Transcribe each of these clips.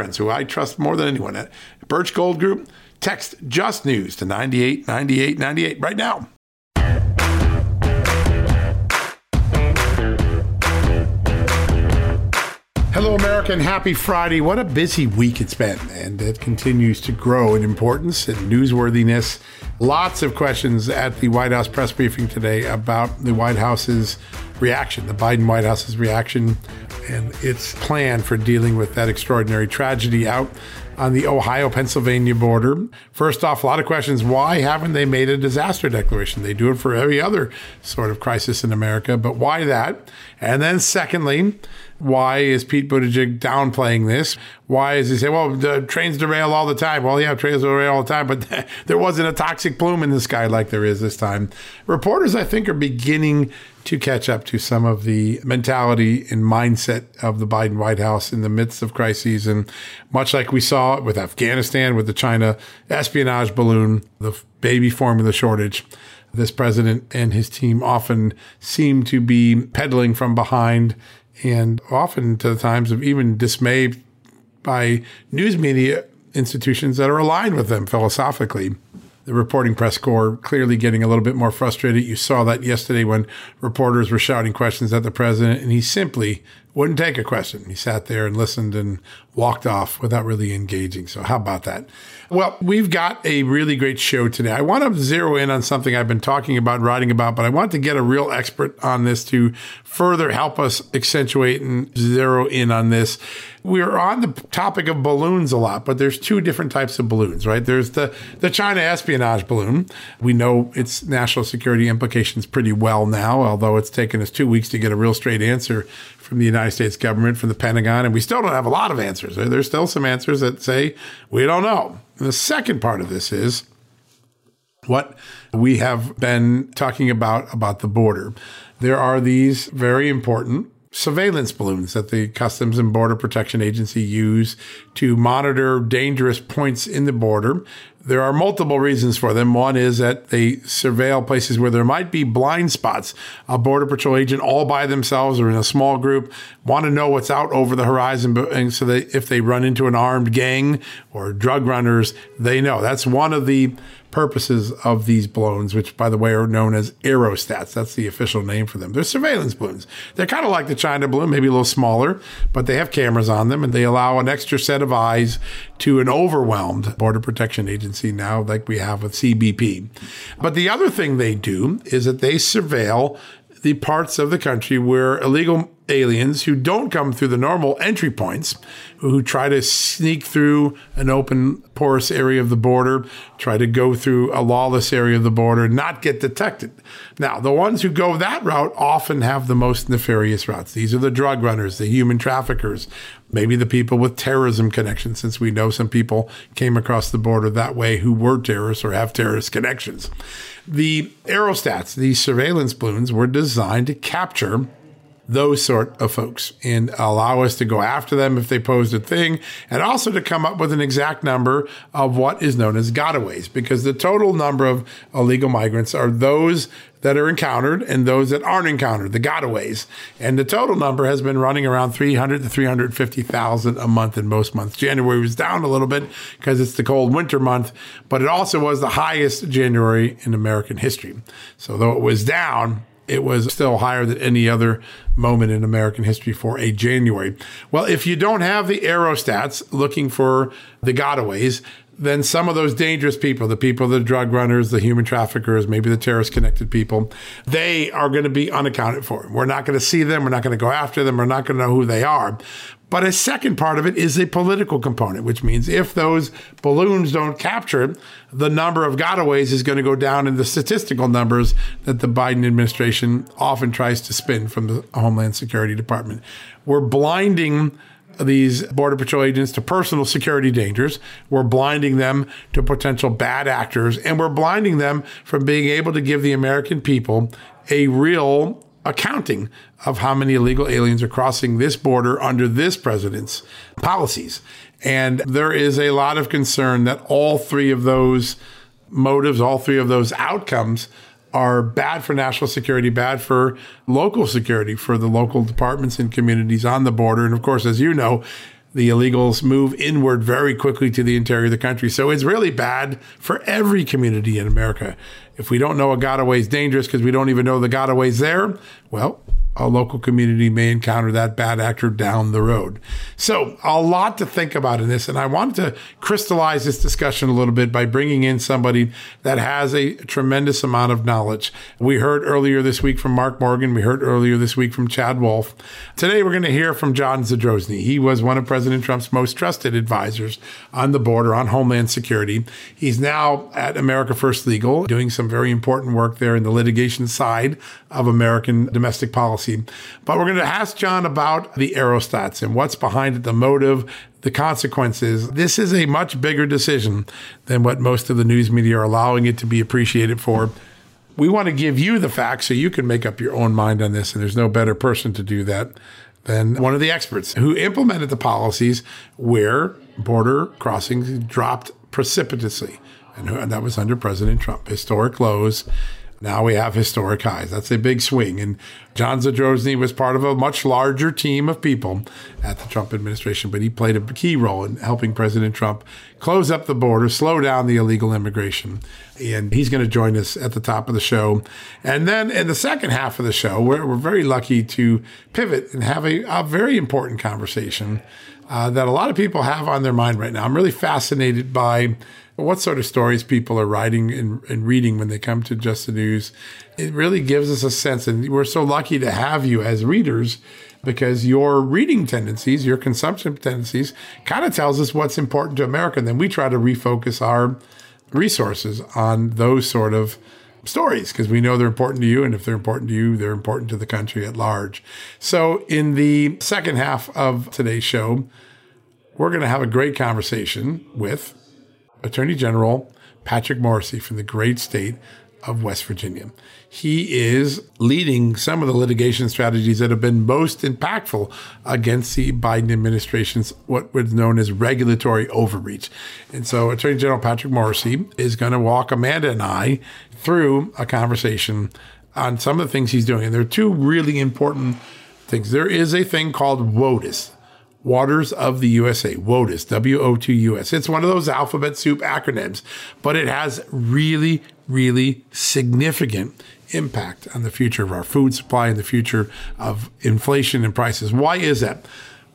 who I trust more than anyone at Birch Gold Group, text Just News to 989898 right now. Hello, America, and happy Friday. What a busy week it's been, and it continues to grow in importance and newsworthiness. Lots of questions at the White House press briefing today about the White House's reaction, the Biden White House's reaction, and its plan for dealing with that extraordinary tragedy out on the Ohio-Pennsylvania border. First off, a lot of questions. Why haven't they made a disaster declaration? They do it for every other sort of crisis in America, but why that? And then secondly, why is Pete Buttigieg downplaying this? Why is he saying, well, the trains derail all the time? Well, yeah, trains derail all the time, but there wasn't a toxic plume in the sky like there is this time. Reporters, I think, are beginning to catch up to some of the mentality and mindset of the Biden White House in the midst of crises. And much like we saw with Afghanistan, with the China espionage balloon, the baby formula shortage, this president and his team often seem to be peddling from behind and often to the times of even dismay by news media institutions that are aligned with them philosophically. The reporting press corps clearly getting a little bit more frustrated. You saw that yesterday when reporters were shouting questions at the president, and he simply wouldn't take a question. He sat there and listened and walked off without really engaging. So how about that? Well, we've got a really great show today. I want to zero in on something I've been talking about, writing about, but I want to get a real expert on this to further help us accentuate and zero in on this. We're on the topic of balloons a lot, but there's two different types of balloons, right? There's the China espionage balloon. We know its national security implications pretty well now, although it's taken us 2 weeks to get a real straight answer from the United States government, from the Pentagon, and we still don't have a lot of answers. There's still some answers that say, we don't know. And the second part of this is what we have been talking about the border. There are these very important surveillance balloons that the Customs and Border Protection agency use to monitor dangerous points in the border. There are multiple reasons for them. One is that they surveil places where there might be blind spots. A Border Patrol agent all by themselves or in a small group want to know what's out over the horizon. And so if they run into an armed gang or drug runners, they know. That's one of the purposes of these balloons, which, by the way, are known as aerostats. That's the official name for them. They're surveillance balloons. They're kind of like the China balloon, maybe a little smaller, but they have cameras on them, and they allow an extra set of eyes to an overwhelmed Border Protection agency now, like we have with CBP. But the other thing they do is that they surveil the parts of the country where illegal aliens who don't come through the normal entry points, who try to sneak through an open, porous area of the border, try to go through a lawless area of the border, not get detected. Now, the ones who go that route often have the most nefarious routes. These are the drug runners, the human traffickers, maybe the people with terrorism connections, since we know some people came across the border that way who were terrorists or have terrorist connections. The aerostats, these surveillance balloons, were designed to capture those sort of folks and allow us to go after them if they posed a thing, and also to come up with an exact number of what is known as gotaways, because the total number of illegal migrants are those that are encountered and those that aren't encountered, the gotaways. And the total number has been running around 300 to 350,000 a month in most months. January was down a little bit because it's the cold winter month, but it also was the highest January in American history. So though it was down, it was still higher than any other moment in American history for a January. Well, if you don't have the aerostats looking for the gotaways, then some of those dangerous people, the drug runners, the human traffickers, maybe the terrorist-connected people, they are going to be unaccounted for. We're not going to see them. We're not going to go after them. We're not going to know who they are. But a second part of it is a political component, which means if those balloons don't capture, the number of gotaways is going to go down in the statistical numbers that the Biden administration often tries to spin from the Homeland Security Department. We're blinding these Border Patrol agents to personal security dangers. We're blinding them to potential bad actors, and we're blinding them from being able to give the American people a real accounting of how many illegal aliens are crossing this border under this president's policies. And there is a lot of concern that all three of those motives, all three of those outcomes are bad for national security, bad for local security, for the local departments and communities on the border. And of course, as you know, the illegals move inward very quickly to the interior of the country. So it's really bad for every community in America. If we don't know a gotaway is dangerous because we don't even know the gotaway's there, well, a local community may encounter that bad actor down the road. So a lot to think about in this. And I wanted to crystallize this discussion a little bit by bringing in somebody that has a tremendous amount of knowledge. We heard earlier this week from Mark Morgan. We heard earlier this week from Chad Wolf. Today, we're going to hear from John Zadrozny. He was one of President Trump's most trusted advisors on the border, on Homeland Security. He's now at America First Legal, doing some very important work there in the litigation side of American domestic policy. But we're going to ask John about the aerostats and what's behind it, the motive, the consequences. This is a much bigger decision than what most of the news media are allowing it to be appreciated for. We want to give you the facts so you can make up your own mind on this, and there's no better person to do that than one of the experts who implemented the policies where border crossings dropped precipitously, and that was under President Trump. Historic lows. Now we have historic highs. That's a big swing. And John Zadrozny was part of a much larger team of people at the Trump administration, but he played a key role in helping President Trump close up the border, slow down the illegal immigration. And he's going to join us at the top of the show. And then in the second half of the show, we're very lucky to pivot and have a very important conversation that a lot of people have on their mind right now. I'm really fascinated by what sort of stories people are writing and reading when they come to Just the News. It really gives us a sense, and we're so lucky to have you as readers because your reading tendencies, your consumption tendencies kind of tells us what's important to America. And then we try to refocus our resources on those sort of stories because we know they're important to you. And if they're important to you, they're important to the country at large. So in the second half of today's show, we're going to have a great conversation with Attorney General Patrick Morrissey from the great state of West Virginia. He is leading some of the litigation strategies that have been most impactful against the Biden administration's what was known as regulatory overreach. And so Attorney General Patrick Morrissey is going to walk Amanda and I through a conversation on some of the things he's doing. And there are two really important things. There is a thing called WOTUS, Waters of the USA, WOTUS, W-O-T-U-S. It's one of those alphabet soup acronyms, but it has really, really significant impact on the future of our food supply and the future of inflation and prices. Why is that?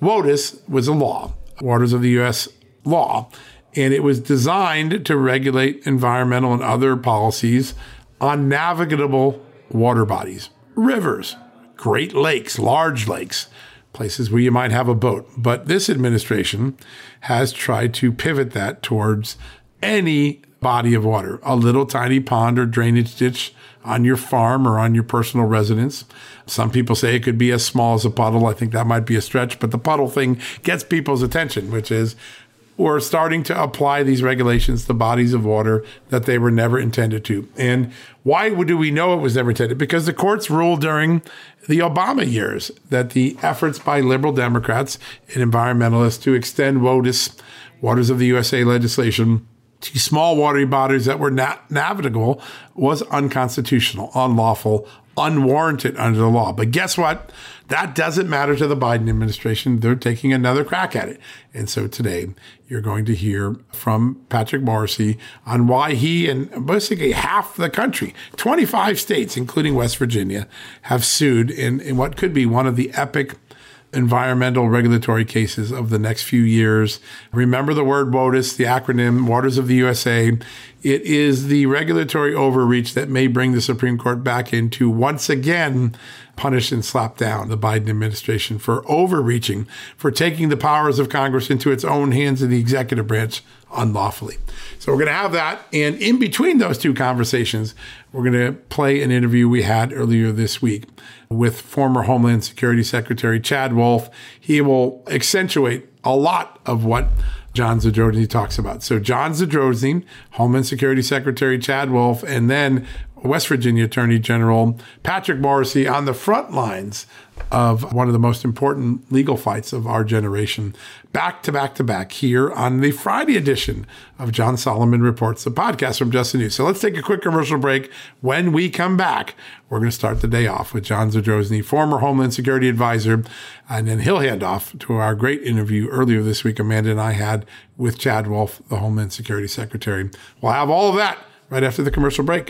WOTUS was a law, Waters of the US law, and it was designed to regulate environmental and other policies on navigable water bodies, rivers, great lakes, large lakes, places where you might have a boat. But this administration has tried to pivot that towards any body of water, a little tiny pond or drainage ditch on your farm or on your personal residence. Some people say it could be as small as a puddle. I think that might be a stretch, but the puddle thing gets people's attention, which is we're starting to apply these regulations to bodies of water that they were never intended to. And why do we know it was never intended? Because the courts ruled during the Obama years that the efforts by liberal Democrats and environmentalists to extend WOTUS, Waters of the USA legislation, to small watery bodies that were not navigable was unconstitutional, unlawful, unwarranted under the law. But guess what? That doesn't matter to the Biden administration. They're taking another crack at it. And so today you're going to hear from Patrick Morrissey on why he and basically half the country, 25 states, including West Virginia, have sued in what could be one of the epic environmental regulatory cases of the next few years. Remember the word WOTUS, the acronym Waters of the USA. It is the regulatory overreach that may bring the Supreme Court back in to once again punish and slap down the Biden administration for overreaching, for taking the powers of Congress into its own hands in the executive branch unlawfully. So we're going to have that. And in between those two conversations, we're going to play an interview we had earlier this week with former Homeland Security Secretary Chad Wolf. He will accentuate a lot of what John Zadrozny talks about. So John Zadrozny, Homeland Security Secretary Chad Wolf, and then West Virginia Attorney General Patrick Morrissey on the front lines of one of the most important legal fights of our generation, back to back to back here on the Friday edition of John Solomon Reports, the podcast from Just the News. So let's take a quick commercial break. When we come back, we're going to start the day off with John Zadrozny, former Homeland Security Advisor, and then he'll hand off to our great interview earlier this week Amanda and I had with Chad Wolf, the Homeland Security Secretary. We'll have all of that right after the commercial break.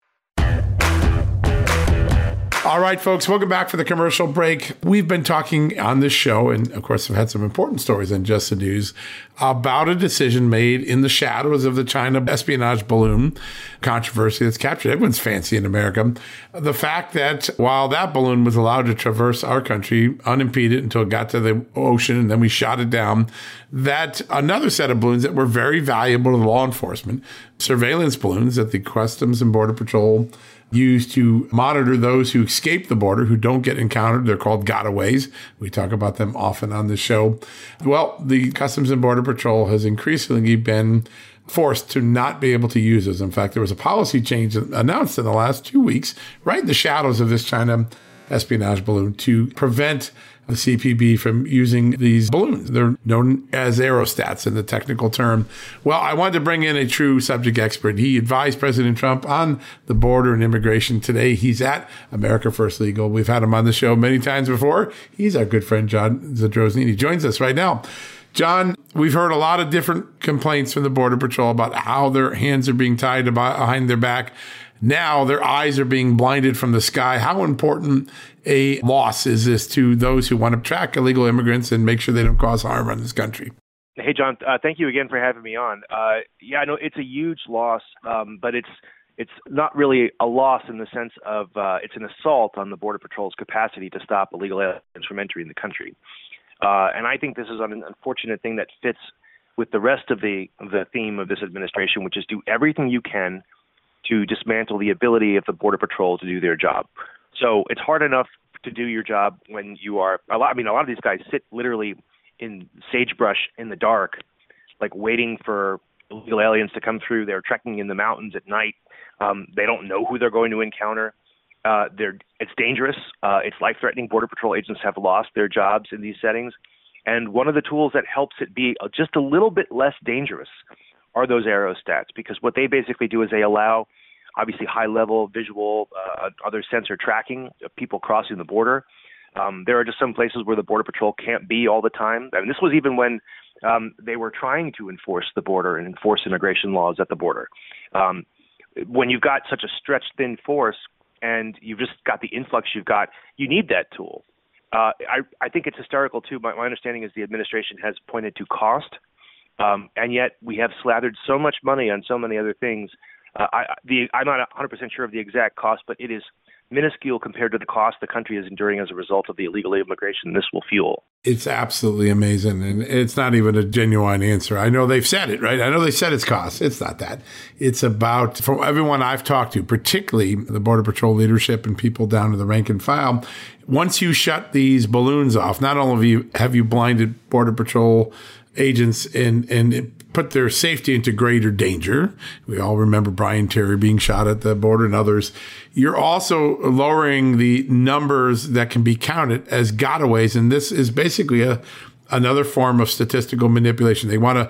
All right, folks, welcome back for the commercial break. We've been talking on this show, and of course, I've had some important stories in Just the News about a decision made in the shadows of the China espionage balloon controversy that's captured everyone's fancy in America. The fact that while that balloon was allowed to traverse our country unimpeded until it got to the ocean and then we shot it down, that another set of balloons that were very valuable to law enforcement, surveillance balloons that the Customs and Border Patrol used to monitor those who escape the border, who don't get encountered. They're called gotaways. We talk about them often on the show. Well, the Customs and Border Patrol has increasingly been forced to not be able to use those. In fact, there was a policy change announced in the last 2 weeks, right in the shadows of this China espionage balloon, to prevent the CPB from using these balloons. They're known as aerostats in the technical term. Well, I wanted to bring in a true subject expert. He advised President Trump on the border and immigration. Today, he's at America First Legal. We've had him on the show many times before. He's our good friend, John Zadrozny. He joins us right now. John, we've heard a lot of different complaints from the Border Patrol about how their hands are being tied behind their back. Now their eyes are being blinded from the sky. How important a loss is this to those who want to track illegal immigrants and make sure they don't cause harm on this country? Hey, John, thank you again for having me on. I know it's a huge loss, but it's not really a loss in the sense of it's an assault on the Border Patrol's capacity to stop illegal aliens from entering the country. And I think this is an unfortunate thing that fits with the rest of the theme of this administration, which is do everything you can to dismantle the ability of the Border Patrol to do their job. So it's hard enough to do your job when you are a lot of these guys sit literally in sagebrush in the dark, like waiting for illegal aliens to come through. They're trekking in the mountains at night. They don't know who they're going to encounter. It's dangerous. It's life-threatening. Border Patrol agents have lost their jobs in these settings. And one of the tools that helps it be just a little bit less dangerous are those aerostats, because what they basically do is they allow, obviously, high-level visual, other sensor tracking of people crossing the border. There are just some places where the Border Patrol can't be all the time. I mean, this was even when they were trying to enforce the border and enforce immigration laws at the border. When you've got such a stretched thin force and you've just got the influx you've got, you need that tool. I think it's hysterical, too. My understanding is the administration has pointed to cost. And yet we have slathered so much money on so many other things. I'm not 100% sure of the exact cost, but it is minuscule compared to the cost the country is enduring as a result of the illegal immigration this will fuel. It's absolutely amazing. And it's not even a genuine answer. I know they've said it, right? I know they said it's cost. It's not that. It's about, from everyone I've talked to, particularly the Border Patrol leadership and people down to the rank and file, once you shut these balloons off, not only have you blinded Border Patrol agents and put their safety into greater danger. We all remember Brian Terry being shot at the border and others. You're also lowering the numbers that can be counted as gotaways. And this is basically another form of statistical manipulation. They want to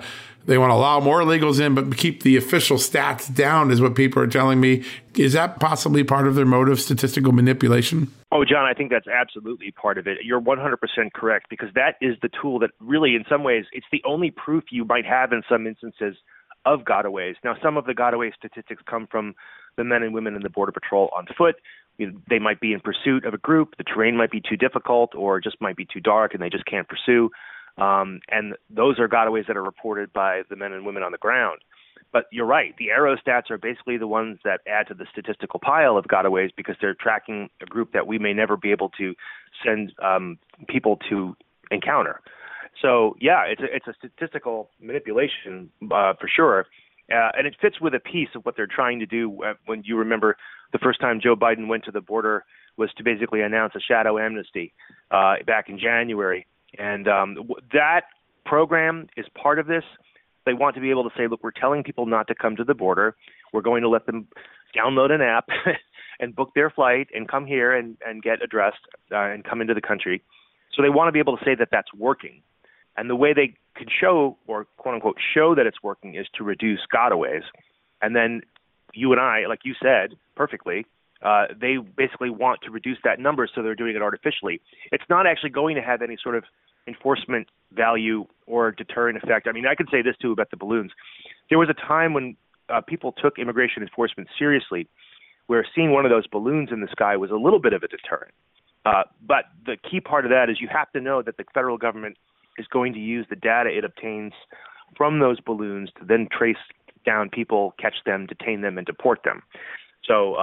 allow more illegals in, but keep the official stats down is what people are telling me. Is that possibly part of their motive, statistical manipulation? Oh, John, I think that's absolutely part of it. You're 100% correct, because that is the tool that really, in some ways, it's the only proof you might have in some instances of gotaways. Now, some of the gotaway statistics come from the men and women in the Border Patrol on foot. They might be in pursuit of a group. The terrain might be too difficult or just might be too dark and they just can't pursue. And those are gotaways that are reported by the men and women on the ground. But you're right. The aerostats are basically the ones that add to the statistical pile of gotaways because they're tracking a group that we may never be able to send people to encounter. So, yeah, it's a statistical manipulation for sure. And it fits with a piece of what they're trying to do when you remember the first time Joe Biden went to the border was to basically announce a shadow amnesty back in January. And that program is part of this. They want to be able to say, look, we're telling people not to come to the border. We're going to let them download an app and book their flight and come here and get addressed and come into the country. So they want to be able to say that that's working. And the way they could show or, quote unquote, show that it's working is to reduce gotaways. And then you and I, like you said perfectly, they basically want to reduce that number, so they're doing it artificially. It's not actually going to have any sort of enforcement value or deterrent effect. I mean, I could say this, too, about the balloons. There was a time when people took immigration enforcement seriously, where seeing one of those balloons in the sky was a little bit of a deterrent. But the key part of that is you have to know that the federal government is going to use the data it obtains from those balloons to then trace down people, catch them, detain them, and deport them. So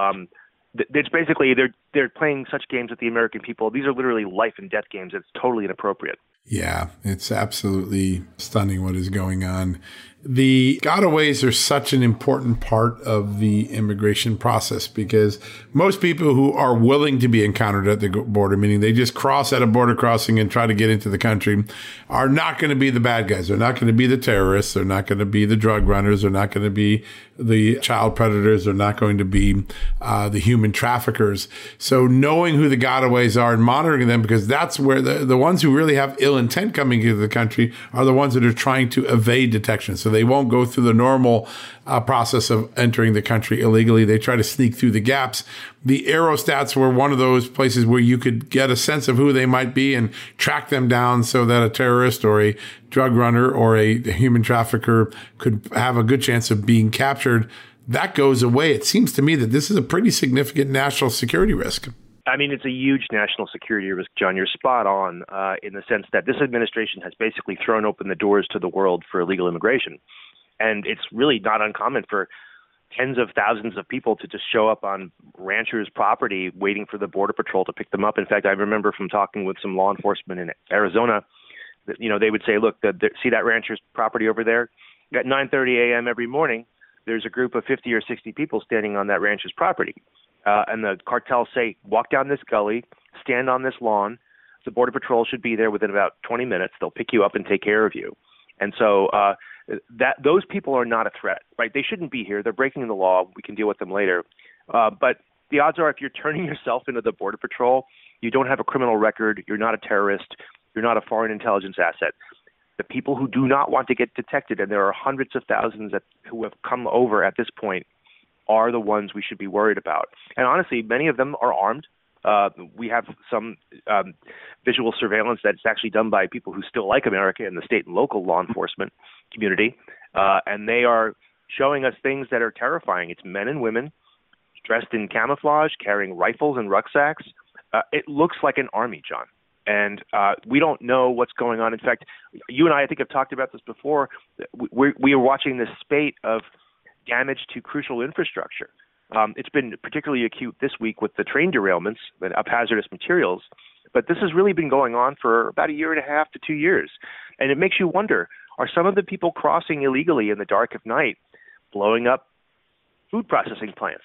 it's basically they're playing such games with the American people. These are literally life and death games. It's totally inappropriate. Yeah, it's absolutely stunning what is going on. The gotaways are such an important part of the immigration process because most people who are willing to be encountered at the border, meaning they just cross at a border crossing and try to get into the country, are not going to be the bad guys. They're not going to be the terrorists. They're not going to be the drug runners. They're not going to be the child predators. They're not going to be the human traffickers. So knowing who the gotaways are and monitoring them, because that's where the ones who really have ill intent coming into the country are the ones that are trying to evade detection. So they won't go through the normal process of entering the country illegally. They try to sneak through the gaps. The aerostats were one of those places where you could get a sense of who they might be and track them down so that a terrorist or a drug runner or a human trafficker could have a good chance of being captured. That goes away. It seems to me that this is a pretty significant national security risk. I mean, it's a huge national security risk, John. You're spot on in the sense that this administration has basically thrown open the doors to the world for illegal immigration. And it's really not uncommon for tens of thousands of people to just show up on ranchers' property waiting for the Border Patrol to pick them up. In fact, I remember from talking with some law enforcement in Arizona, that, you know, they would say, look, see that rancher's property over there? At 9:30 a.m. every morning, there's a group of 50 or 60 people standing on that rancher's property. And the cartels say, walk down this gully, stand on this lawn. The Border Patrol should be there within about 20 minutes. They'll pick you up and take care of you. And so that those people are not a threat, right? They shouldn't be here. They're breaking the law. We can deal with them later. But the odds are if you're turning yourself into the Border Patrol, you don't have a criminal record. You're not a terrorist. You're not a foreign intelligence asset. The people who do not want to get detected, and there are hundreds of thousands who have come over at this point, are the ones we should be worried about. And honestly, many of them are armed. We have some visual surveillance that's actually done by people who still like America in the state and local law enforcement community. And they are showing us things that are terrifying. It's men and women dressed in camouflage, carrying rifles and rucksacks. It looks like an army, John. And we don't know what's going on. In fact, you and I think, have talked about this before. We are watching this spate of damage to crucial infrastructure. It's been particularly acute this week with the train derailments of hazardous materials, but this has really been going on for about a year and a half to 2 years. And it makes you wonder, are some of the people crossing illegally in the dark of night blowing up food processing plants,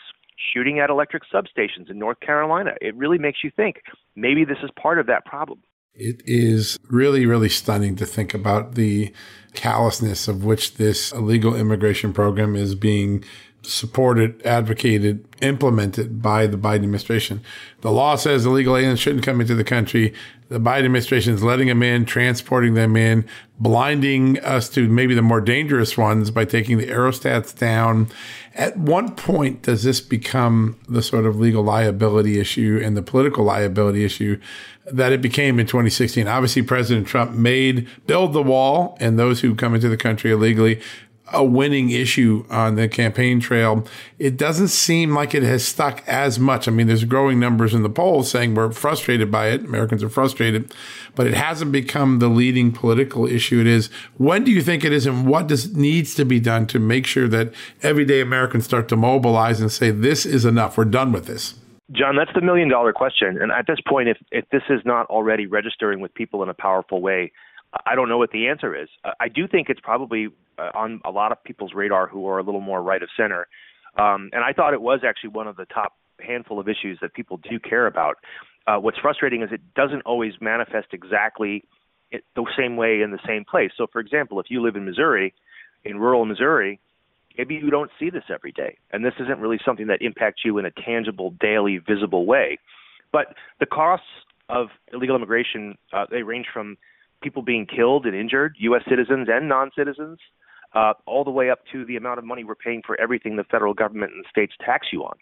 shooting at electric substations in North Carolina? It really makes you think maybe this is part of that problem. It is really, really stunning to think about the callousness of which this illegal immigration program is being supported, advocated, implemented by the Biden administration. The law says illegal aliens shouldn't come into the country. The Biden administration is letting them in, transporting them in, blinding us to maybe the more dangerous ones by taking the aerostats down. At what point does this become the sort of legal liability issue and the political liability issue that it became in 2016? Obviously, President Trump made build the wall and those who come into the country illegally a winning issue on the campaign trail. It doesn't seem like it has stuck as much. I mean, there's growing numbers in the polls saying we're frustrated by it. Americans are frustrated, but it hasn't become the leading political issue it is. When do you think it is, and what needs to be done to make sure that everyday Americans start to mobilize and say, this is enough. We're done with this. John, that's the million-dollar question. And at this point, if this is not already registering with people in a powerful way, I don't know what the answer is. I do think it's probably on a lot of people's radar who are a little more right of center. And I thought it was actually one of the top handful of issues that people do care about. What's frustrating is it doesn't always manifest exactly the same way in the same place. So, for example, if you live in Missouri, in rural Missouri, maybe you don't see this every day. And this isn't really something that impacts you in a tangible, daily, visible way. But the costs of illegal immigration, they range from people being killed and injured, U.S. citizens and non-citizens, all the way up to the amount of money we're paying for everything the federal government and states tax you on.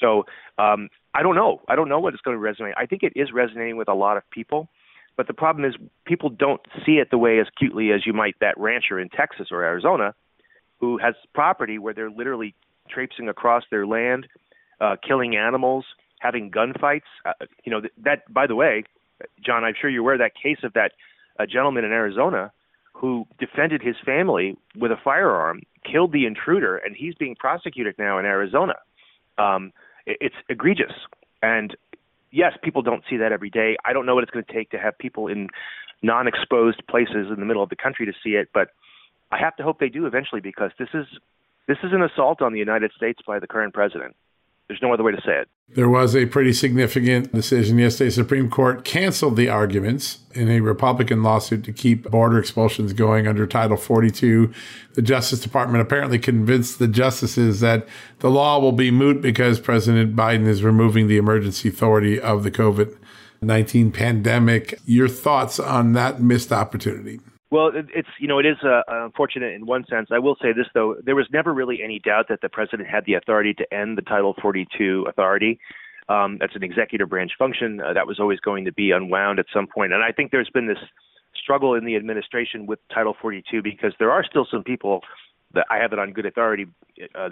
So I don't know. I don't know what it's going to resonate. I think it is resonating with a lot of people, but the problem is people don't see it the way as acutely as you might that rancher in Texas or Arizona who has property where they're literally traipsing across their land, killing animals, having gunfights. You know, that, by the way, John, I'm sure you're aware of that case of that a gentleman in Arizona who defended his family with a firearm, killed the intruder, and he's being prosecuted now in Arizona. It's egregious. And yes, people don't see that every day. I don't know what it's going to take to have people in non-exposed places in the middle of the country to see it, but I have to hope they do eventually, because this is an assault on the United States by the current president. There's no other way to say it. There was a pretty significant decision yesterday. Supreme Court canceled the arguments in a Republican lawsuit to keep border expulsions going under Title 42. The Justice Department apparently convinced the justices that the law will be moot because President Biden is removing the emergency authority of the COVID-19 pandemic. Your thoughts on that missed opportunity? Well, it is unfortunate in one sense. I will say this, though. There was never really any doubt that the president had the authority to end the Title 42 authority. That's an executive branch function. That was always going to be unwound at some point. And I think there's been this struggle in the administration with Title 42 because there are still some people that I have it on good authority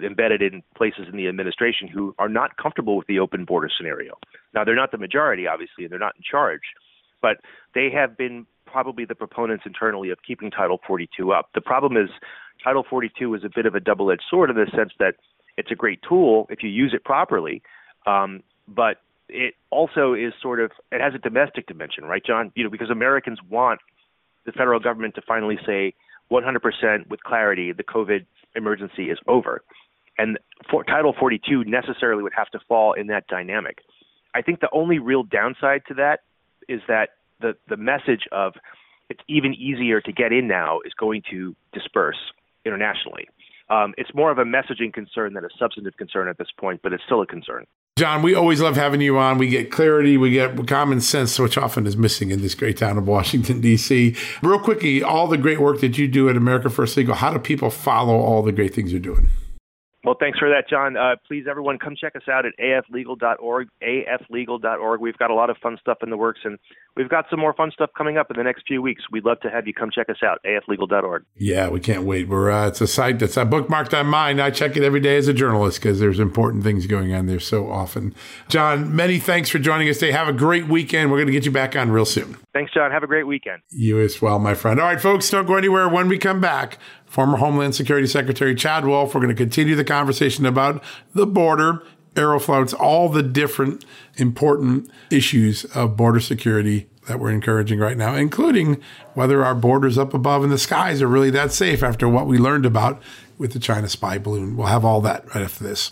embedded in places in the administration who are not comfortable with the open border scenario. Now, they're not the majority, obviously, and they're not in charge, but they have been probably the proponents internally of keeping Title 42 up. The problem is Title 42 is a bit of a double-edged sword in the sense that it's a great tool if you use it properly, but it also is it has a domestic dimension, right, John? Because Americans want the federal government to finally say 100% with clarity the COVID emergency is over. And Title 42 necessarily would have to fall in that dynamic. I think the only real downside to that is that the message of it's even easier to get in now is going to disperse internationally. It's more of a messaging concern than a substantive concern at this point, but it's still a concern. John, we always love having you on. We get clarity, we get common sense, which often is missing in this great town of Washington, D.C. Real quickly, all the great work that you do at America First Legal, how do people follow all the great things you're doing? Well, thanks for that, John. Please, everyone, come check us out at aflegal.org, aflegal.org. We've got a lot of fun stuff in the works, and we've got some more fun stuff coming up in the next few weeks. We'd love to have you come check us out, aflegal.org. Yeah, we can't wait. It's a site that's bookmarked on mine. I check it every day as a journalist because there's important things going on there so often. John, many thanks for joining us today. Have a great weekend. We're going to get you back on real soon. Thanks, John. Have a great weekend. You as well, my friend. All right, folks, don't go anywhere. When we come back, former Homeland Security Secretary Chad Wolf, we're going to continue the conversation about the border, aerofloats, all the different important issues of border security that we're encouraging right now, including whether our borders up above in the skies are really that safe after what we learned about with the China spy balloon. We'll have all that right after this.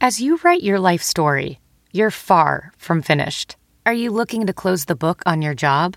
As you write your life story, you're far from finished. Are you looking to close the book on your job?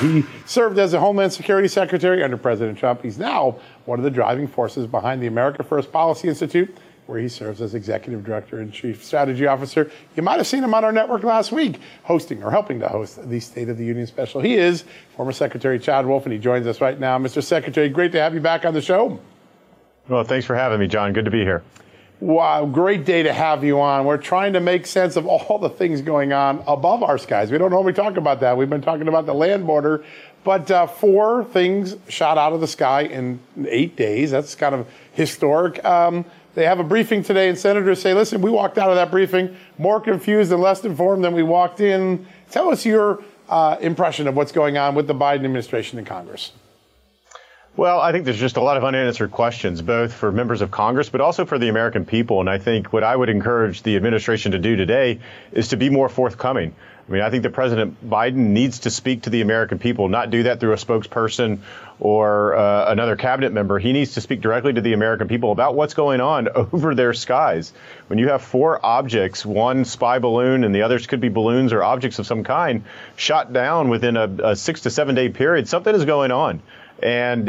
He served as the Homeland Security Secretary under President Trump. He's now one of the driving forces behind the America First Policy Institute, where he serves as Executive Director and Chief Strategy Officer. You might have seen him on our network last week, hosting or helping to host the State of the Union special. He is former Secretary Chad Wolf, and he joins us right now. Mr. Secretary, great to have you back on the show. Well, thanks for having me, John. Good to be here. Wow, great day to have you on. We're trying to make sense of all the things going on above our skies. We don't normally talk about that. We've been talking about the land border, but four things shot out of the sky in 8 days. That's kind of historic. They have a briefing today, and senators say, listen, we walked out of that briefing more confused and less informed than we walked in. Tell us your impression of what's going on with the Biden administration in Congress. Well, I think there's just a lot of unanswered questions, both for members of Congress, but also for the American people. And I think what I would encourage the administration to do today is to be more forthcoming. I mean, I think that President Biden needs to speak to the American people, not do that through a spokesperson or another cabinet member. He needs to speak directly to the American people about what's going on over their skies. When you have four objects, one spy balloon and the others could be balloons or objects of some kind, shot down within a 6 to 7 day period, something is going on. And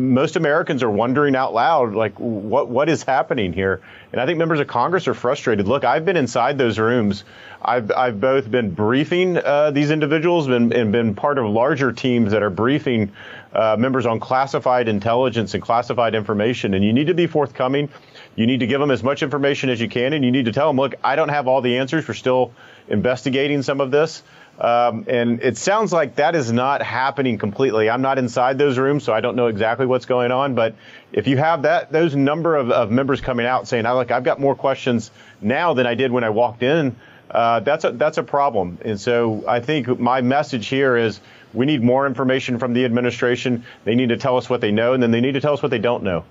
most Americans are wondering out loud, like, what is happening here? And I think members of Congress are frustrated. Look, I've been inside those rooms. I've both been briefing these individuals and been part of larger teams that are briefing members on classified intelligence and classified information. And you need to be forthcoming. You need to give them as much information as you can. And you need to tell them, look, I don't have all the answers. We're still investigating some of this. And it sounds like that is not happening completely. I'm not inside those rooms, so I don't know exactly what's going on. But if you have that, those number of members coming out saying, "Look, I've got more questions now than I did when I walked in," that's a problem. And so I think my message here is we need more information from the administration. They need to tell us what they know, and then they need to tell us what they don't know.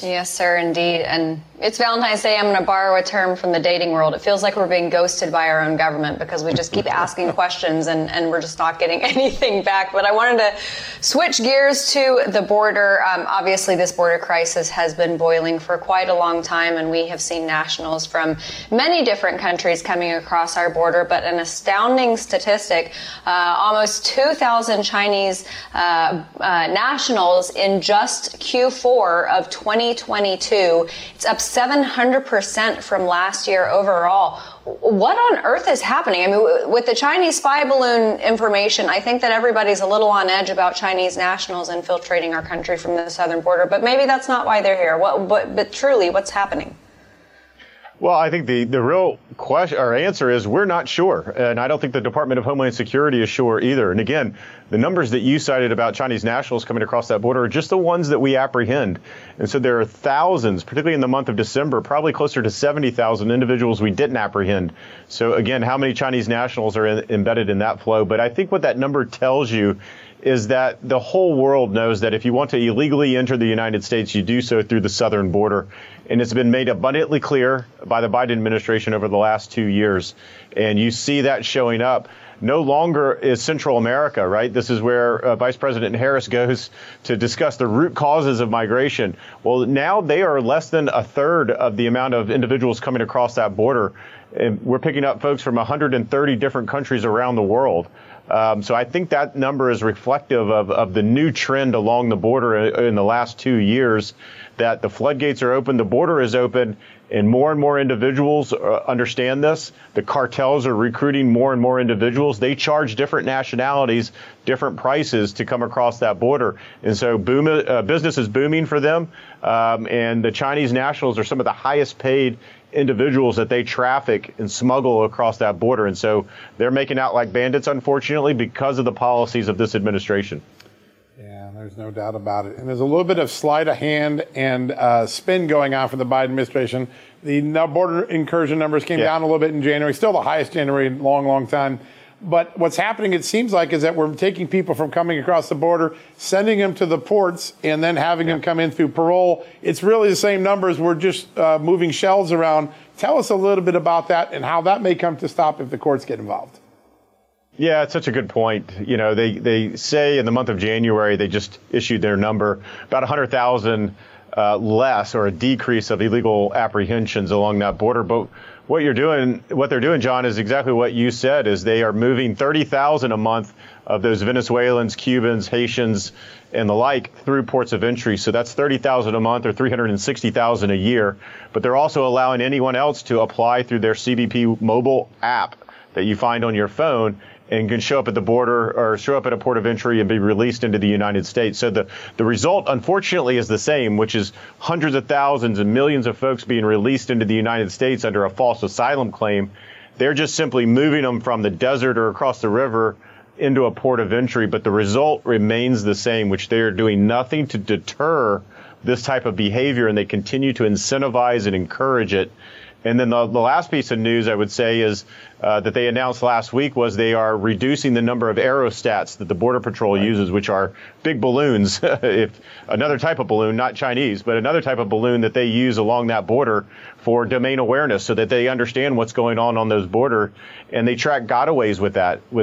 Yes, sir, indeed. And it's Valentine's Day. I'm going to borrow a term from the dating world. It feels like we're being ghosted by our own government because we just keep asking questions and we're just not getting anything back. But I wanted to switch gears to the border. Obviously, this border crisis has been boiling for quite a long time, and we have seen nationals from many different countries coming across our border. But an astounding statistic, almost 2,000 Chinese nationals in just Q4 of 2022. It's up 700% from last year overall. What on earth is happening? I mean, with the Chinese spy balloon information, I think that everybody's a little on edge about Chinese nationals infiltrating our country from the southern border, but maybe that's not why they're here. But truly, what's happening? Well, I think the real question or answer is we're not sure. And I don't think the Department of Homeland Security is sure either. And again, the numbers that you cited about Chinese nationals coming across that border are just the ones that we apprehend. And so there are thousands, particularly in the month of December, probably closer to 70,000 individuals we didn't apprehend. So again, how many Chinese nationals are embedded in that flow? But I think what that number tells you is that the whole world knows that if you want to illegally enter the United States, you do so through the southern border. And it's been made abundantly clear by the Biden administration over the last 2 years. And you see that showing up. No longer is Central America, right? This is where Vice President Harris goes to discuss the root causes of migration. Well, now they are less than a third of the amount of individuals coming across that border. And we're picking up folks from 130 different countries around the world. So I think that number is reflective of the new trend along the border in the last 2 years, that the floodgates are open, the border is open, and more individuals understand this. The cartels are recruiting more and more individuals. They charge different nationalities, different prices to come across that border. And so business is booming for them. And the Chinese nationals are some of the highest paid individuals that they traffic and smuggle across that border. And so they're making out like bandits, unfortunately, because of the policies of this administration. Yeah, there's no doubt about it. And there's a little bit of sleight of hand and spin going on for the Biden administration. The border incursion numbers came down a little bit in January, still the highest January in a long, long time. But what's happening, it seems like, is that we're taking people from coming across the border, sending them to the ports, and then having them come in through parole. It's really the same numbers. We're just moving shells around. Tell us a little bit about that and how that may come to stop if the courts get involved. Yeah, it's such a good point. You know, they say in the month of January, they just issued their number, about 100,000 less, or a decrease of illegal apprehensions along that border. But what they're doing, John, is exactly what you said, is they are moving 30,000 a month of those Venezuelans, Cubans, Haitians, and the like through ports of entry. So that's 30,000 a month or 360,000 a year. But they're also allowing anyone else to apply through their CBP mobile app that you find on your phone, and can show up at the border or show up at a port of entry and be released into the United States. So the result, unfortunately, is the same, which is hundreds of thousands and millions of folks being released into the United States under a false asylum claim. They're just simply moving them from the desert or across the river into a port of entry. But the result remains the same, which they're doing nothing to deter this type of behavior, and they continue to incentivize and encourage it. And then the last piece of news I would say is that they announced last week was they are reducing the number of aerostats that the Border Patrol uses, which are big balloons, if another type of balloon, not Chinese, but another type of balloon that they use along that border for domain awareness so that they understand what's going on those border. And they track gotaways with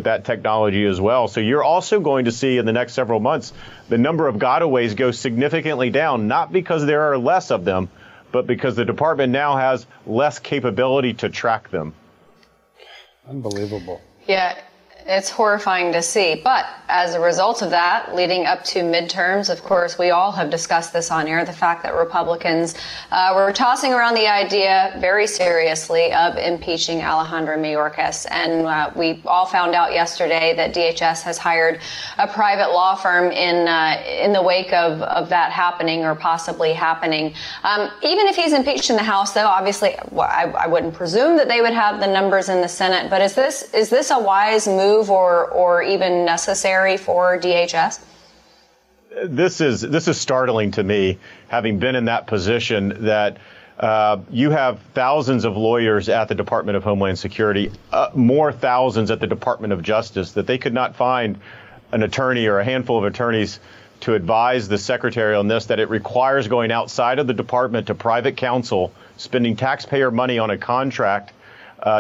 that technology as well. So you're also going to see in the next several months, the number of gotaways go significantly down, not because there are less of them, but because the department now has less capability to track them. Unbelievable. Yeah, it's horrifying to see. But as a result of that, leading up to midterms, of course, we all have discussed this on air, the fact that Republicans were tossing around the idea very seriously of impeaching Alejandro Mayorkas. And we all found out yesterday that DHS has hired a private law firm in the wake of that happening or possibly happening. Even if he's impeached in the House, though, obviously, well, I wouldn't presume that they would have the numbers in the Senate. But is this a wise move or even necessary for DHS? This is startling to me, having been in that position, that you have thousands of lawyers at the Department of Homeland Security, more thousands at the Department of Justice, that they could not find an attorney or a handful of attorneys to advise the secretary on this, that it requires going outside of the department to private counsel, spending taxpayer money on a contract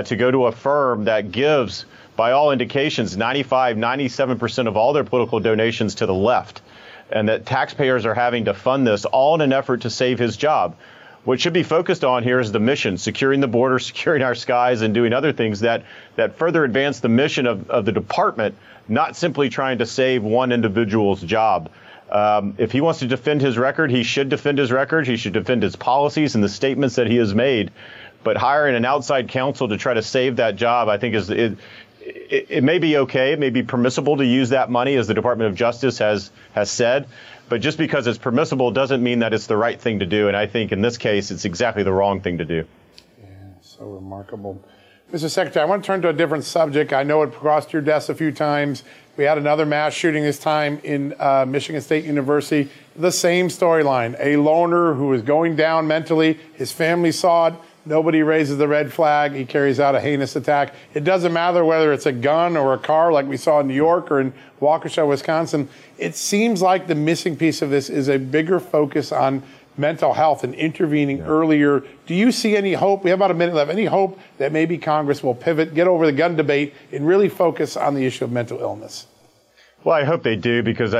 to go to a firm that gives, by all indications, 95-97% of all their political donations to the left, and that taxpayers are having to fund this all in an effort to save his job. What should be focused on here is the mission, securing the border, securing our skies, and doing other things that further advance the mission of the department, not simply trying to save one individual's job. If he wants to defend his record, he should defend his record. He should defend his policies and the statements that he has made. But hiring an outside counsel to try to save that job, I think, it may be okay, it may be permissible to use that money, as the Department of Justice has said, but just because it's permissible doesn't mean that it's the right thing to do, and I think in this case it's exactly the wrong thing to do. Yeah, so remarkable. Mr. Secretary, I want to turn to a different subject. I know it crossed your desk a few times. We had another mass shooting this time in Michigan State University. The same storyline, a loner who was going down mentally, his family saw it. Nobody raises the red flag. He carries out a heinous attack. It doesn't matter whether it's a gun or a car like we saw in New York or in Waukesha, Wisconsin. It seems like the missing piece of this is a bigger focus on mental health and intervening earlier. Do you see any hope? We have about a minute left. Any hope that maybe Congress will pivot, get over the gun debate, and really focus on the issue of mental illness? Well, I hope they do, because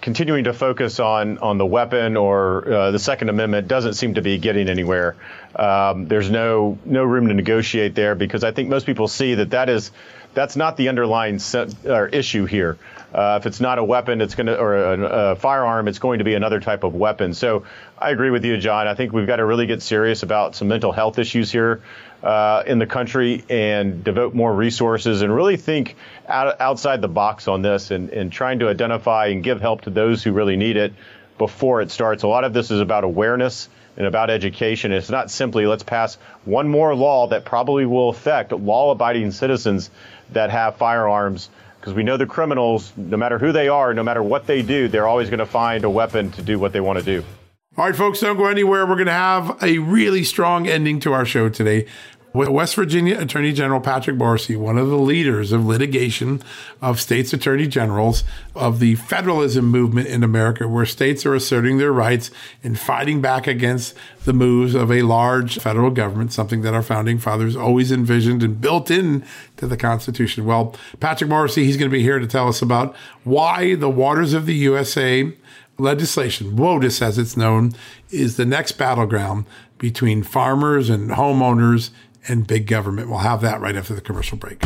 continuing to focus on the weapon or the Second Amendment doesn't seem to be getting anywhere. There's no room to negotiate there, because I think most people see that's not the underlying issue here. If it's not a weapon, or a firearm, it's going to be another type of weapon. So I agree with you, John. I think we've got to really get serious about some mental health issues here in the country, and devote more resources and really think outside the box on this, and trying to identify and give help to those who really need it before it starts. A lot of this is about awareness and about education. It's not simply let's pass one more law that probably will affect law-abiding citizens that have firearms, because we know the criminals, no matter who they are, no matter what they do, they're always going to find a weapon to do what they want to do. All right, folks, don't go anywhere. We're going to have a really strong ending to our show today with West Virginia Attorney General Patrick Morrissey, one of the leaders of litigation of states' attorney generals, of the federalism movement in America, where states are asserting their rights and fighting back against the moves of a large federal government, something that our founding fathers always envisioned and built in to the Constitution. Well, Patrick Morrissey, he's going to be here to tell us about why the Waters of the USA legislation, WOTUS as it's known, is the next battleground between farmers and homeowners and big government. We'll have that right after the commercial break.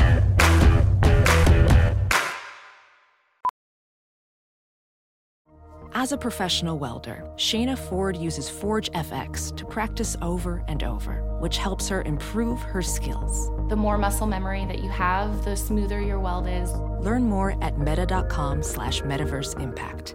As a professional welder, Shayna Ford uses Forge FX to practice over and over, which helps her improve her skills. The more muscle memory that you have, the smoother your weld is. Learn more at meta.com/metaverseimpact.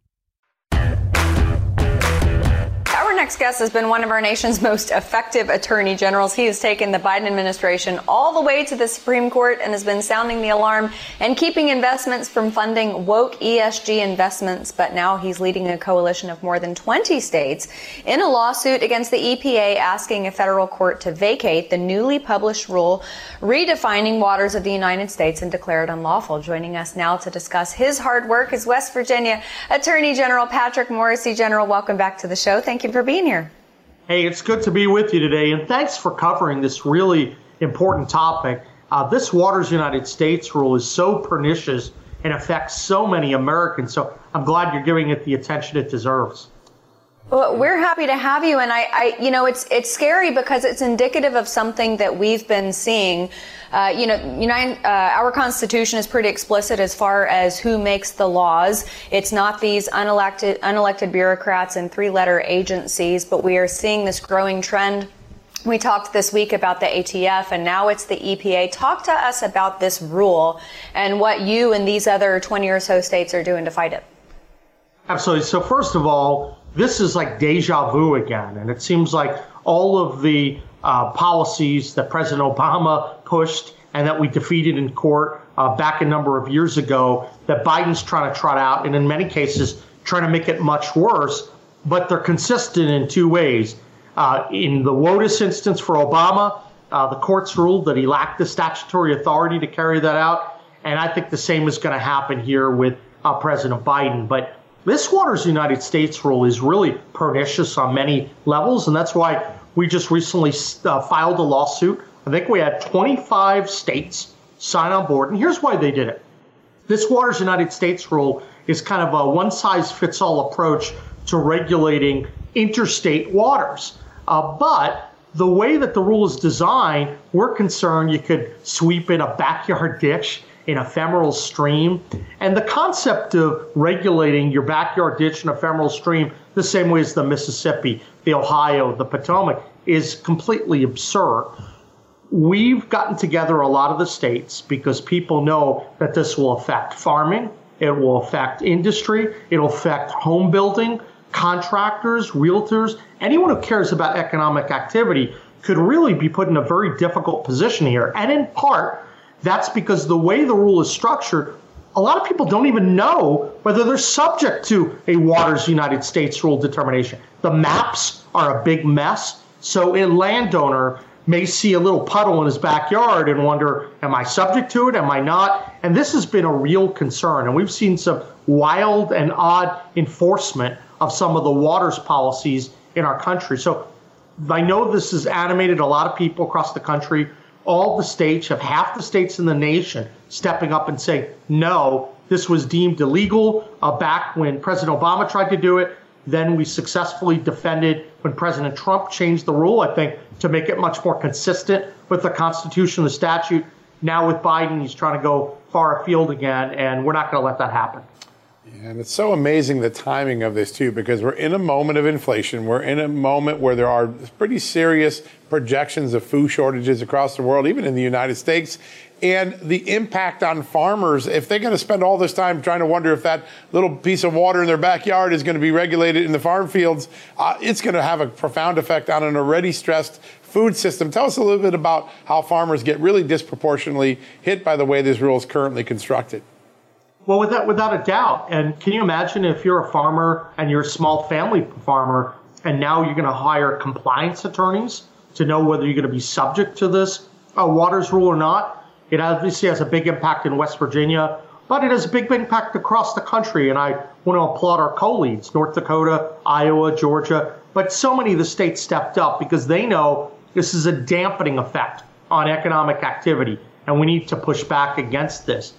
Our next guest has been one of our nation's most effective attorney generals. He has taken the Biden administration all the way to the Supreme Court and has been sounding the alarm and keeping investments from funding woke ESG investments. But now he's leading a coalition of more than 20 states in a lawsuit against the EPA asking a federal court to vacate the newly published rule redefining waters of the United States and declare it unlawful. Joining us now to discuss his hard work is West Virginia Attorney General Patrick Morrissey. General, welcome back to the show. Thank you for being here. Hey, it's good to be with you today, and thanks for covering this really important topic. This Waters United States rule is so pernicious and affects so many Americans, so I'm glad you're giving it the attention it deserves. Well, we're happy to have you, and it's scary because it's indicative of something that we've been seeing. Our Constitution is pretty explicit as far as who makes the laws. It's not these unelected bureaucrats and three-letter agencies, but we are seeing this growing trend. We talked this week about the ATF, and now it's the EPA. Talk to us about this rule and what you and these other 20 or so states are doing to fight it. Absolutely. So first of all, this is like deja vu again, and it seems like all of the policies that President Obama pushed and that we defeated in court back a number of years ago that Biden's trying to trot out, and in many cases trying to make it much worse, but they're consistent in two ways. In the WOTUS instance for Obama, the courts ruled that he lacked the statutory authority to carry that out, and I think the same is going to happen here with President Biden. But this Waters United States rule is really pernicious on many levels, and that's why we just recently filed a lawsuit. I think we had 25 states sign on board, and here's why they did it. This Waters United States rule is kind of a one-size-fits-all approach to regulating interstate waters. But the way that the rule is designed, we're concerned you could sweep in a backyard ditch, an ephemeral stream, and the concept of regulating your backyard ditch and ephemeral stream the same way as the Mississippi, the Ohio, the Potomac is completely absurd. We've gotten together a lot of the states because people know that this will affect farming, it will affect industry, it'll affect home building, contractors, realtors, anyone who cares about economic activity could really be put in a very difficult position here. And in part, that's because the way the rule is structured, a lot of people don't even know whether they're subject to a Waters United States rule determination. The maps are a big mess, so a landowner may see a little puddle in his backyard and wonder, am I subject to it? Am I not? And this has been a real concern, and we've seen some wild and odd enforcement of some of the waters policies in our country. So I know this has animated a lot of people across the country. All the states, have half the states in the nation stepping up and saying, no, this was deemed illegal back when President Obama tried to do it. Then we successfully defended when President Trump changed the rule, I think, to make it much more consistent with the Constitution, the statute. Now with Biden, he's trying to go far afield again, and we're not going to let that happen. And it's so amazing the timing of this, too, because we're in a moment of inflation. We're in a moment where there are pretty serious projections of food shortages across the world, even in the United States. And the impact on farmers, if they're going to spend all this time trying to wonder if that little piece of water in their backyard is going to be regulated in the farm fields, it's going to have a profound effect on an already stressed food system. Tell us a little bit about how farmers get really disproportionately hit by the way this rule is currently constructed. Well, without a doubt. And can you imagine if you're a farmer and you're a small family farmer and now you're going to hire compliance attorneys to know whether you're going to be subject to this waters rule or not? It obviously has a big impact in West Virginia, but it has a big impact across the country. And I want to applaud our co-leads, North Dakota, Iowa, Georgia. But so many of the states stepped up because they know this is a dampening effect on economic activity, and we need to push back against this.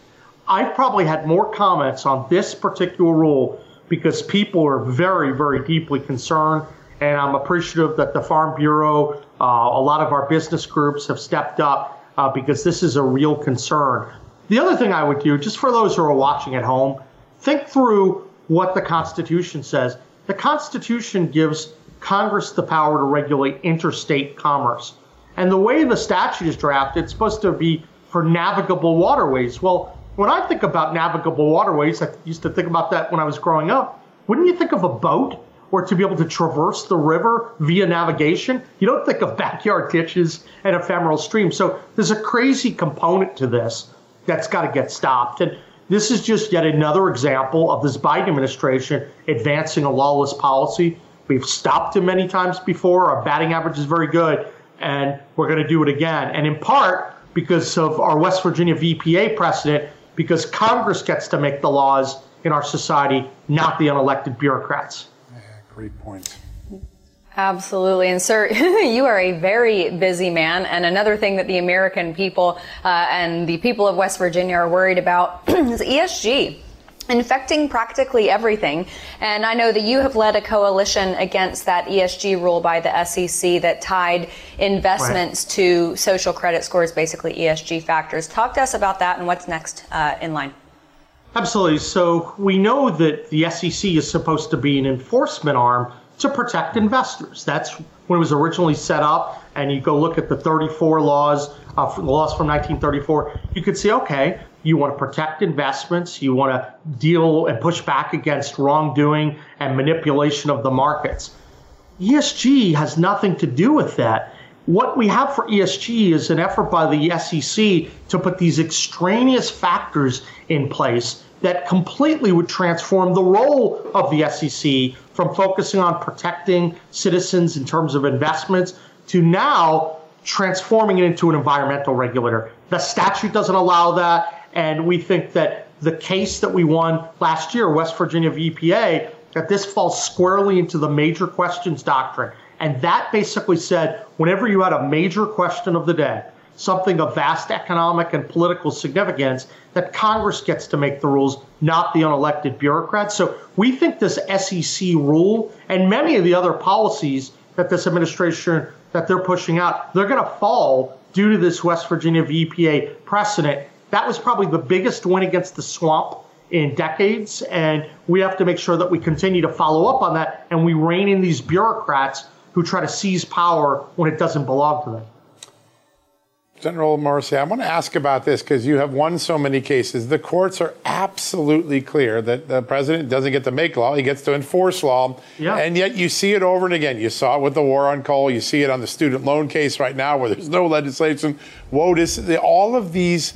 I've probably had more comments on this particular rule because people are very, very deeply concerned, and I'm appreciative that the Farm Bureau, a lot of our business groups have stepped up. because this is a real concern. The other thing I would do, just for those who are watching at home, think through what the Constitution says. The Constitution gives Congress the power to regulate interstate commerce. And the way the statute is drafted, it's supposed to be for navigable waterways. Well, when I think about navigable waterways, I used to think about that when I was growing up. Wouldn't you think of a boat or to be able to traverse the river via navigation? You don't think of backyard ditches and ephemeral streams. So there's a crazy component to this that's got to get stopped. And this is just yet another example of this Biden administration advancing a lawless policy. We've stopped him many times before. Our batting average is very good, and we're going to do it again. And in part because of our West Virginia v. EPA precedent, because Congress gets to make the laws in our society, not the unelected bureaucrats. Yeah, great point. Absolutely. And sir, you are a very busy man. And another thing that the American people and the people of West Virginia are worried about is ESG. Infecting practically everything. And I know that you have led a coalition against that ESG rule by the SEC that tied investments to social credit scores, basically ESG factors. Talk to us about that and what's next in line. Absolutely. So we know that the SEC is supposed to be an enforcement arm to protect investors. That's when it was originally set up. And you go look at the 34 laws, laws from 1934, you could see, okay, you want to protect investments. You want to deal and push back against wrongdoing and manipulation of the markets. ESG has nothing to do with that. What we have for ESG is an effort by the SEC to put these extraneous factors in place that completely would transform the role of the SEC from focusing on protecting citizens in terms of investments to now transforming it into an environmental regulator. The statute doesn't allow that. And we think that the case that we won last year, West Virginia v. EPA, that this falls squarely into the major questions doctrine. And that basically said, whenever you had a major question of the day, something of vast economic and political significance, that Congress gets to make the rules, not the unelected bureaucrats. So we think this SEC rule and many of the other policies that this administration, that they're pushing out, they're going to fall due to this West Virginia v. EPA precedent. That was probably the biggest win against the swamp in decades, and we have to make sure that we continue to follow up on that and we rein in these bureaucrats who try to seize power when it doesn't belong to them. General Morrissey, I want to ask about this because you have won so many cases. The courts are absolutely clear that the president doesn't get to make law, he gets to enforce law. Yeah. And yet you see it over and again. You saw it with the war on coal. You see it on the student loan case right now where there's no legislation. WOTUS, all of these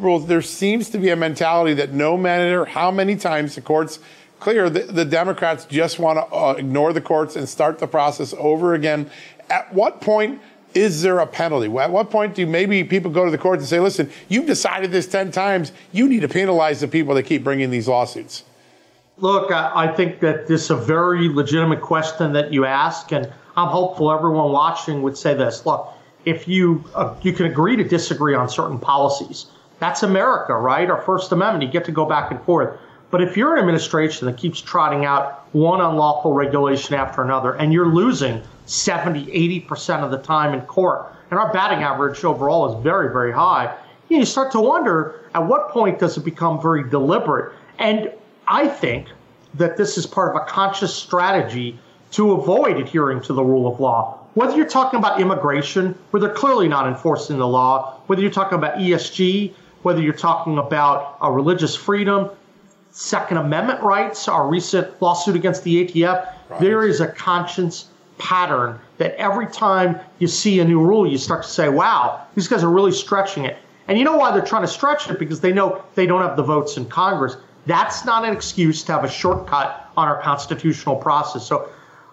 rules, there seems to be a mentality that no matter how many times the courts clear, the Democrats just want to ignore the courts and start the process over again. At what point is there a penalty? At what point do maybe people go to the courts and say, listen, you've decided this 10 times, you need to penalize the people that keep bringing these lawsuits? Look, I think that this is a very legitimate question that you ask, and I'm hopeful everyone watching would say this. Look, if you can agree to disagree on certain policies, that's America, right? Our First Amendment, you get to go back and forth. But if you're an administration that keeps trotting out one unlawful regulation after another, and you're losing 70-80% of the time in court, and our batting average overall is very, very high, you start to wonder, at what point does it become very deliberate? And I think that this is part of a conscious strategy to avoid adhering to the rule of law. Whether you're talking about immigration, where they're clearly not enforcing the law, whether you're talking about ESG, whether you're talking about religious freedom, Second Amendment rights, our recent lawsuit against the ATF, right. There is a conscience pattern that every time you see a new rule, you start to say, wow, these guys are really stretching it. And you know why they're trying to stretch it? Because they know they don't have the votes in Congress. That's not an excuse to have a shortcut on our constitutional process. So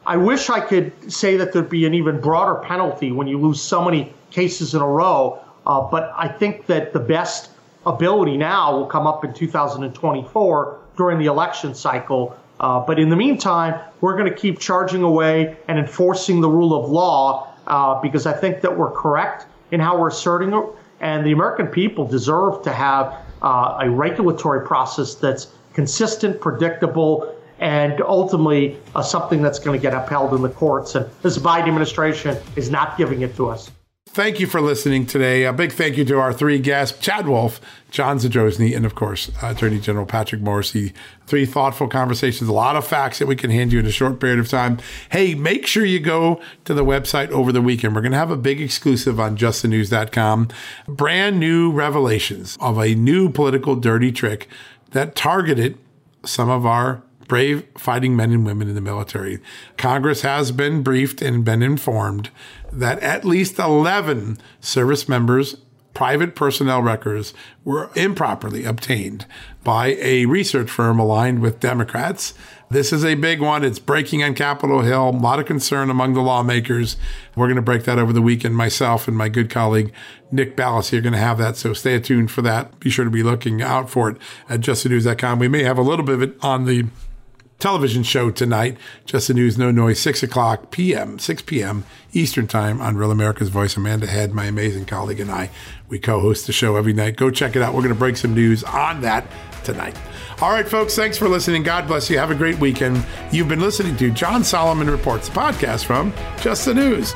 I wish I could say that there'd be an even broader penalty when you lose so many cases in a row, but I think that the best ability now will come up in 2024 during the election cycle. But in the meantime, we're going to keep charging away and enforcing the rule of law because I think that we're correct in how we're asserting it, and the American people deserve to have a regulatory process that's consistent, predictable, and ultimately something that's going to get upheld in the courts. And this Biden administration is not giving it to us. Thank you for listening today. A big thank you to our three guests, Chad Wolf, John Zadrozny, and of course, Attorney General Patrick Morrissey. Three thoughtful conversations, a lot of facts that we can hand you in a short period of time. Hey, make sure you go to the website over the weekend. We're going to have a big exclusive on justthenews.com. Brand new revelations of a new political dirty trick that targeted some of our brave fighting men and women in the military. Congress has been briefed and been informed that at least 11 service members' private personnel records were improperly obtained by a research firm aligned with Democrats. This is a big one. It's breaking on Capitol Hill. A lot of concern among the lawmakers. We're going to break that over the weekend. Myself and my good colleague, Nick Ballas, are going to have that. So stay tuned for that. Be sure to be looking out for it at justthenews.com. We may have a little bit of it on the television show tonight, Just the News, No Noise, 6 p.m. Eastern Time on Real America's Voice. Amanda Head, my amazing colleague, and I, we co-host the show every night. Go check it out. We're going to break some news on that tonight. All right, folks, thanks for listening. God bless you. Have a great weekend. You've been listening to John Solomon Reports, a podcast from Just the News.